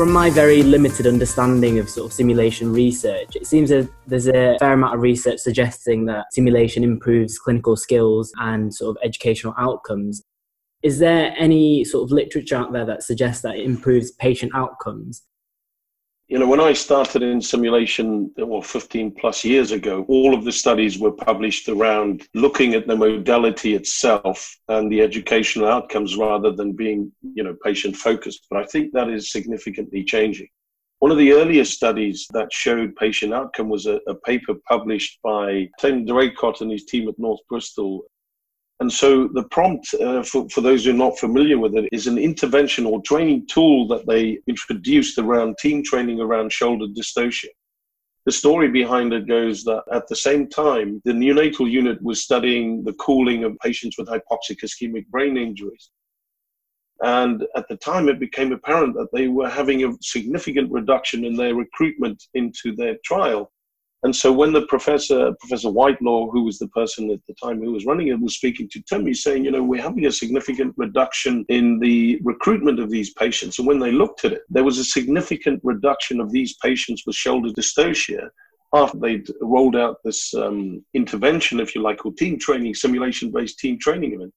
From my very limited understanding of sort of simulation research, it seems that there's a fair amount of research suggesting that simulation improves clinical skills and sort of educational outcomes. Is there any sort of literature out there that suggests that it improves patient outcomes? You know, when I started in simulation 15 plus years ago, all of the studies were published around looking at the modality itself and the educational outcomes rather than being, you know, patient focused. But I think that is significantly changing. One of the earliest studies that showed patient outcome was a paper published by Tim Draycott and his team at North Bristol. And so the prompt, for those who are not familiar with it, is an intervention or training tool that they introduced around team training around shoulder dystocia. The story behind it goes that at the same time, the neonatal unit was studying the cooling of patients with hypoxic ischemic brain injuries. And at the time, it became apparent that they were having a significant reduction in their recruitment into their trial. And so when the Professor Whitelaw, who was the person at the time who was running it, was speaking to Tim, he's saying, you know, we're having a significant reduction in the recruitment of these patients. And when they looked at it, there was a significant reduction of these patients with shoulder dystocia after they'd rolled out this intervention, if you like, or team training, simulation-based team training event.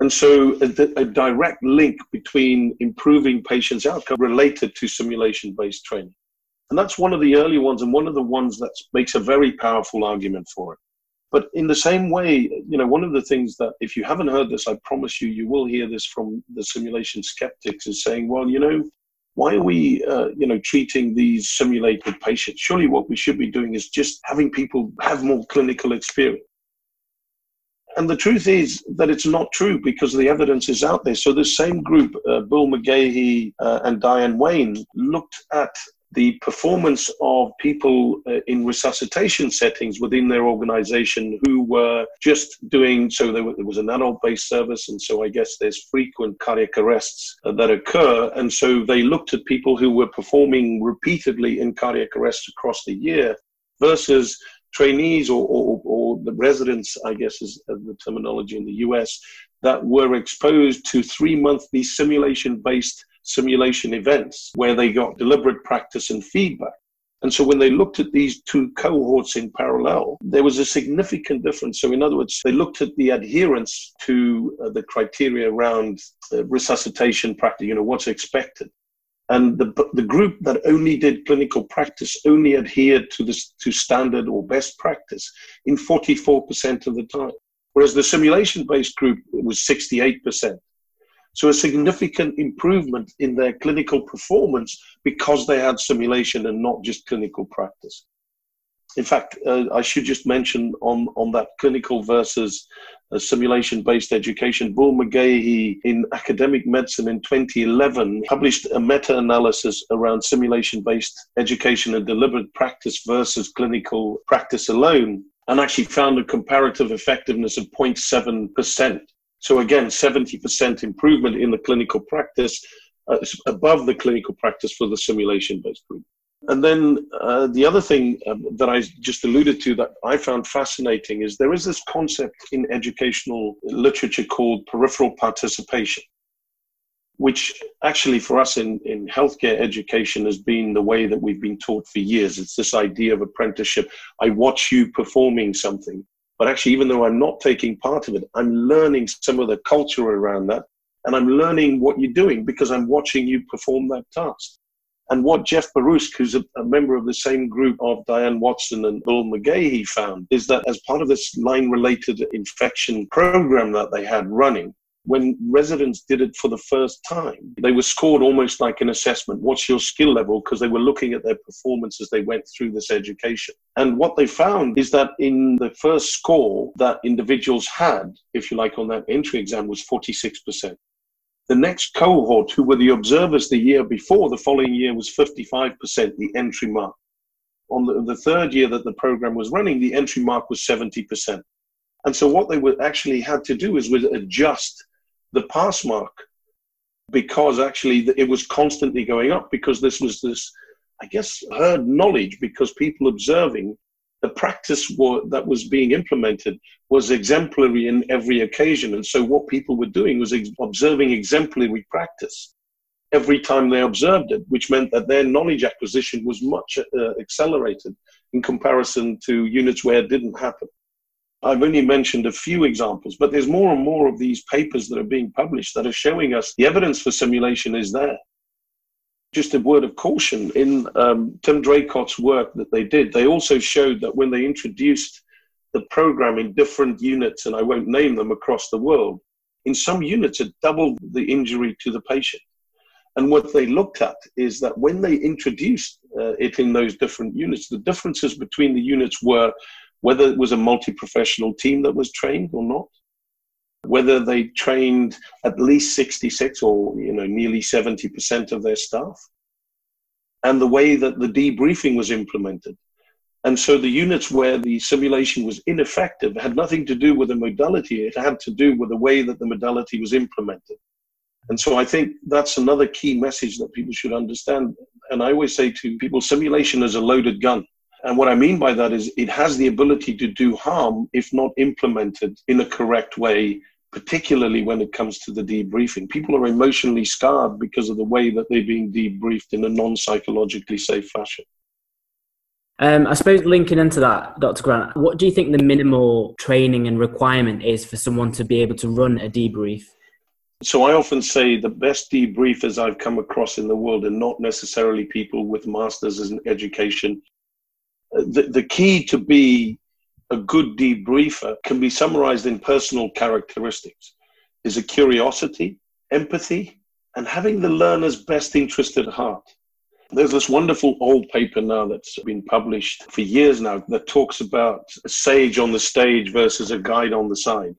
And so a direct link between improving patients' outcome related to simulation-based training. And that's one of the early ones and one of the ones that makes a very powerful argument for it. But in the same way, you know, one of the things that, if you haven't heard this, I promise you, you will hear this from the simulation skeptics is saying, well, you know, why are we, treating these simulated patients? Surely what we should be doing is just having people have more clinical experience. And the truth is that it's not true because the evidence is out there. So the same group, Bill McGaghie and Diane Wayne, looked at the performance of people in resuscitation settings within their organization who were just doing, so there was an adult-based service, and so I guess there's frequent cardiac arrests that occur. And so they looked at people who were performing repeatedly in cardiac arrests across the year versus trainees or the residents, I guess is the terminology in the US, that were exposed to 3-monthly simulation-based simulation events where they got deliberate practice and feedback. And so when they looked at these two cohorts in parallel, there was a significant difference. So in other words, they looked at the adherence to the criteria around resuscitation practice, you know, what's expected. And the group that only did clinical practice only adhered to standard or best practice in 44% of the time, whereas the simulation-based group was 68%. So a significant improvement in their clinical performance because they had simulation and not just clinical practice. In fact, I should just mention on that clinical versus simulation-based education, Bill McGaghie in Academic Medicine in 2011 published a meta-analysis around simulation-based education and deliberate practice versus clinical practice alone, and actually found a comparative effectiveness of 0.7%. So again, 70% improvement in the clinical practice, above the clinical practice for the simulation-based group. And then the other thing that I just alluded to that I found fascinating is there is this concept in educational literature called peripheral participation, which actually for us in healthcare education has been the way that we've been taught for years. It's this idea of apprenticeship. I watch you performing something. But actually, even though I'm not taking part of it, I'm learning some of the culture around that. And I'm learning what you're doing because I'm watching you perform that task. And what Jeff Barusk, who's a member of the same group of Diane Watson and Bill McGaghie, found is that as part of this line-related infection program that they had running, when residents did it for the first time, they were scored almost like an assessment. What's your skill level? Because they were looking at their performance as they went through this education. And what they found is that in the first score that individuals had, if you like, on that entry exam was 46%. The next cohort, who were the observers the year before, the following year was 55%, the entry mark. On the third year that the program was running, the entry mark was 70%. And so what they actually had to do is adjust the pass mark, because actually it was constantly going up because this was this, I guess, herd knowledge, because people observing the practice that was being implemented was exemplary in every occasion. And so what people were doing was observing exemplary practice. every time they observed it, which meant that their knowledge acquisition was much accelerated in comparison to units where it didn't happen. I've only mentioned a few examples, but there's more and more of these papers that are being published that are showing us the evidence for simulation is there. Just a word of caution, in Tim Draycott's work that they did, they also showed that when they introduced the program in different units, and I won't name them, across the world, in some units it doubled the injury to the patient. And what they looked at is that when they introduced it in those different units, the differences between the units were whether it was a multi-professional team that was trained or not, whether they trained at least 66 or nearly 70% of their staff, and the way that the debriefing was implemented. And so the units where the simulation was ineffective had nothing to do with the modality. It had to do with the way that the modality was implemented. And so I think that's another key message that people should understand. And I always say to people, simulation is a loaded gun. And what I mean by that is it has the ability to do harm if not implemented in a correct way, particularly when it comes to the debriefing. People are emotionally scarred because of the way that they're being debriefed in a non-psychologically safe fashion. I suppose linking into that, Dr. Grant, what do you think the minimal training and requirement is for someone to be able to run a debrief? So I often say the best debriefers I've come across in the world are not necessarily people with masters in education. The key to be a good debriefer can be summarized in personal characteristics, is a curiosity, empathy, and having the learner's best interest at heart. There's this wonderful old paper now that's been published for years now that talks about a sage on the stage versus a guide on the side.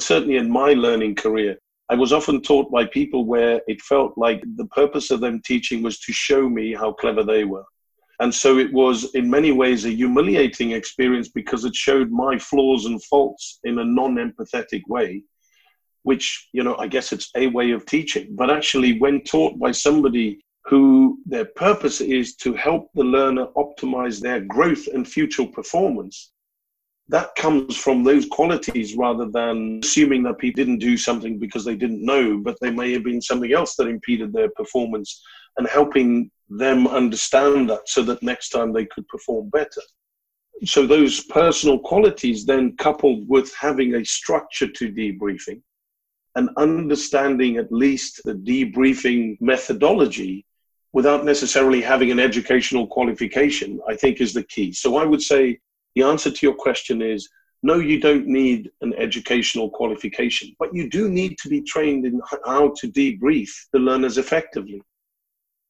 Certainly in my learning career, I was often taught by people where it felt like the purpose of them teaching was to show me how clever they were. And so it was, in many ways, a humiliating experience because it showed my flaws and faults in a non-empathetic way, which, I guess it's a way of teaching. But actually, when taught by somebody who their purpose is to help the learner optimize their growth and future performance, that comes from those qualities rather than assuming that people didn't do something because they didn't know, but they may have been something else that impeded their performance, and helping them understand that so that next time they could perform better. So those personal qualities then coupled with having a structure to debriefing and understanding at least the debriefing methodology without necessarily having an educational qualification, I think is the key. So I would say the answer to your question is, no, you don't need an educational qualification, but you do need to be trained in how to debrief the learners effectively.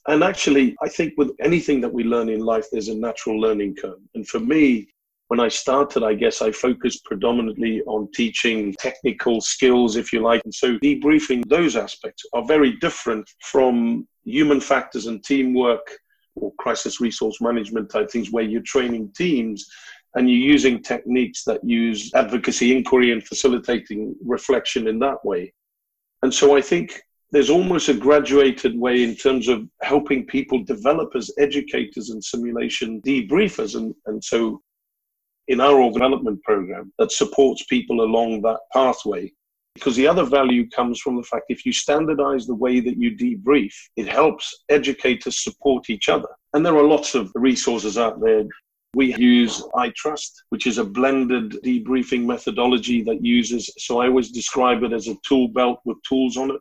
And actually, I think with anything that we learn in life, there's a natural learning curve. And for me, when I started, I guess I focused predominantly on teaching technical skills, if you like. And so debriefing, those aspects are very different from human factors and teamwork or crisis resource management type things where you're training teams and you're using techniques that use advocacy, inquiry, and facilitating reflection in that way. And so I think there's almost a graduated way in terms of helping people develop as educators and simulation debriefers. And so in our development program that supports people along that pathway, because the other value comes from the fact if you standardize the way that you debrief, it helps educators support each other. And there are lots of resources out there. We use iTrust, which is a blended debriefing methodology that uses, so I always describe it as a tool belt with tools on it.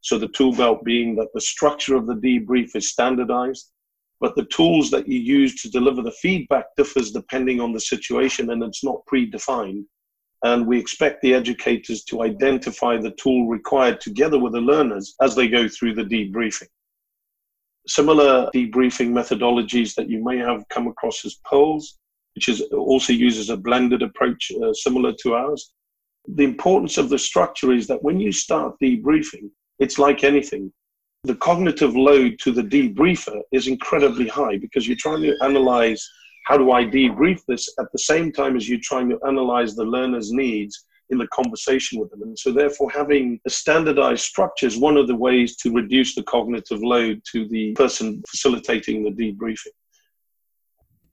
So the tool belt being that the structure of the debrief is standardized, but the tools that you use to deliver the feedback differs depending on the situation and it's not predefined. And we expect the educators to identify the tool required together with the learners as they go through the debriefing. Similar debriefing methodologies that you may have come across as POLES, which is also uses a blended approach similar to ours. The importance of the structure is that when you start debriefing, it's like anything. The cognitive load to the debriefer is incredibly high because you're trying to analyze how do I debrief this at the same time as you're trying to analyze the learner's needs in the conversation with them. And so therefore having a standardized structure is one of the ways to reduce the cognitive load to the person facilitating the debriefing.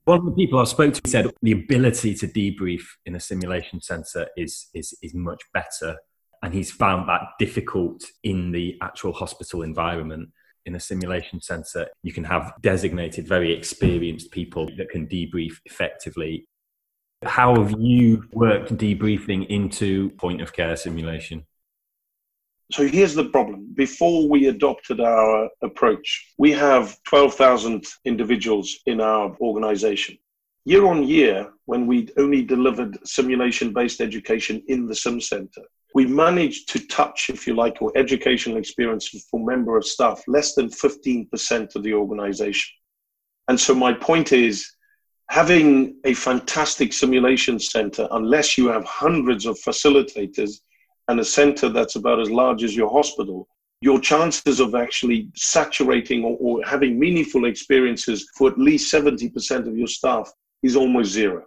One of the people I spoke to said the ability to debrief in a simulation centre is much better. And he's found that difficult in the actual hospital environment. in a simulation centre, you can have designated, very experienced people that can debrief effectively. How have you worked debriefing into point-of-care simulation? So here's the problem. Before we adopted our approach, we have 12,000 individuals in our organisation. Year on year, when we only delivered simulation-based education in the Sim Centre, we managed to touch, if you like, or educational experience for member of staff, less than 15% of the organisation. And so my point is, having a fantastic simulation centre, unless you have hundreds of facilitators, and a centre that's about as large as your hospital, your chances of actually saturating or having meaningful experiences for at least 70% of your staff is almost zero.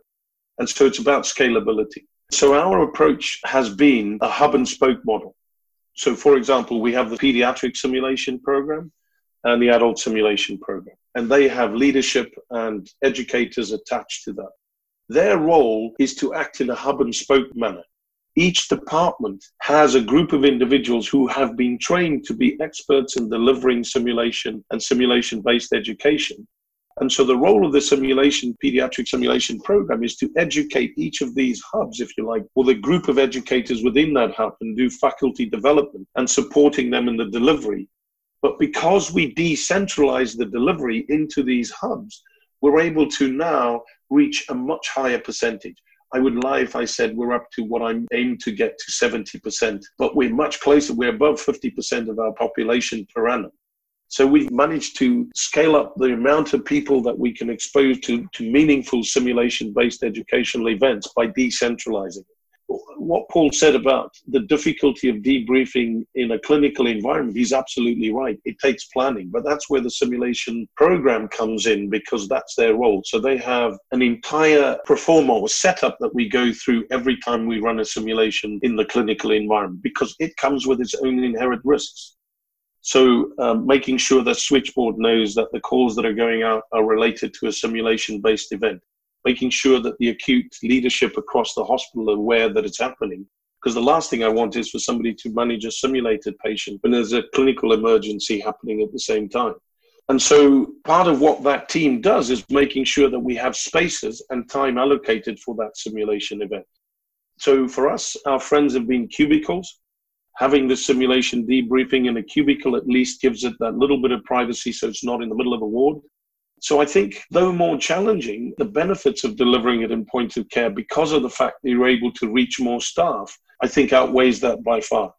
And so it's about scalability. So our approach has been a hub and spoke model. So for example, we have the paediatric simulation program and the adult simulation program, and they have leadership and educators attached to that. Their role is to act in a hub and spoke manner. Each department has a group of individuals who have been trained to be experts in delivering simulation and simulation-based education. And so the role of the simulation, pediatric simulation program is to educate each of these hubs, if you like, or the group of educators within that hub and do faculty development and supporting them in the delivery. But because we decentralize the delivery into these hubs, we're able to now reach a much higher percentage. I would lie if I said we're up to what I aim to get to 70%, but we're much closer. We're above 50% of our population per annum. So we've managed to scale up the amount of people that we can expose to meaningful simulation-based educational events by decentralizing it. What Paul said about the difficulty of debriefing in a clinical environment, he's absolutely right. It takes planning, but that's where the simulation program comes in because that's their role. So they have an entire performer or setup that we go through every time we run a simulation in the clinical environment because it comes with its own inherent risks. So making sure that Switchboard knows that the calls that are going out are related to a simulation-based event. Making sure that the acute leadership across the hospital are aware that it's happening. Because the last thing I want is for somebody to manage a simulated patient when there's a clinical emergency happening at the same time. And so part of what that team does is making sure that we have spaces and time allocated for that simulation event. So for us, our friends have been cubicles. Having the simulation debriefing in a cubicle at least gives it that little bit of privacy so it's not in the middle of a ward. So I think, though more challenging, the benefits of delivering it in point of care, because of the fact that you're able to reach more staff, I think outweighs that by far.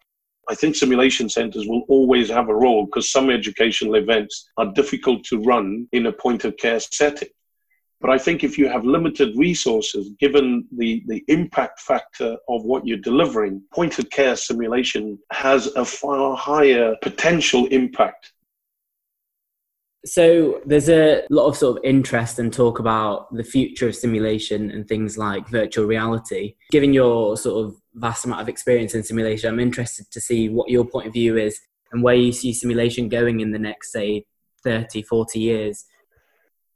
I think simulation centres will always have a role because some educational events are difficult to run in a point of care setting. But I think if you have limited resources, given the impact factor of what you're delivering, point of care simulation has a far higher potential impact. So there's a lot of sort of interest and talk about the future of simulation and things like virtual reality. Given your sort of vast amount of experience in simulation, I'm interested to see what your point of view is and where you see simulation going in the next, say, 30, 40 years.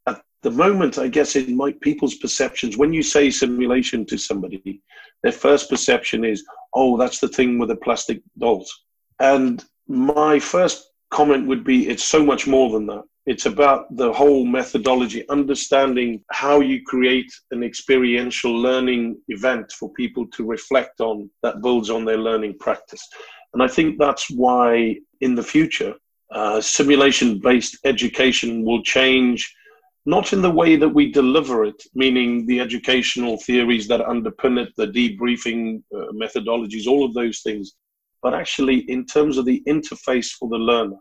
At the moment, I guess in people's perceptions, when you say simulation to somebody, their first perception is, oh, that's the thing with the plastic dolls. And my first comment would be, it's so much more than that. It's about the whole methodology, understanding how you create an experiential learning event for people to reflect on that builds on their learning practice. And I think that's why in the future, simulation-based education will change, not in the way that we deliver it, meaning the educational theories that underpin it, the debriefing methodologies, all of those things, but actually in terms of the interface for the learner.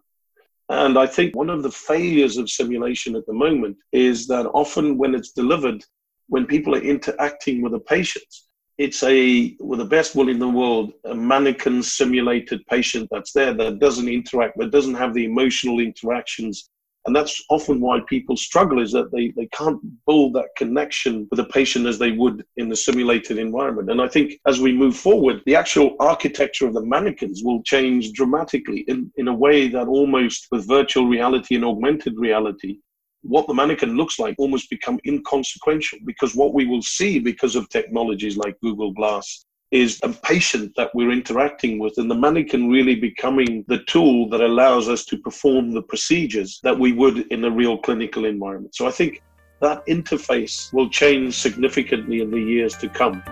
And I think one of the failures of simulation at the moment is that often when it's delivered, when people are interacting with the patients, it's with the best will in the world, a mannequin simulated patient that's there that doesn't interact, that doesn't have the emotional interactions. And that's often why people struggle is that they can't build that connection with the patient as they would in the simulated environment. And I think as we move forward, the actual architecture of the mannequins will change dramatically in a way that almost with virtual reality and augmented reality, what the mannequin looks like almost become inconsequential because what we will see because of technologies like Google Glass is the patient that we're interacting with, and the mannequin really becoming the tool that allows us to perform the procedures that we would in a real clinical environment. So I think that interface will change significantly in the years to come.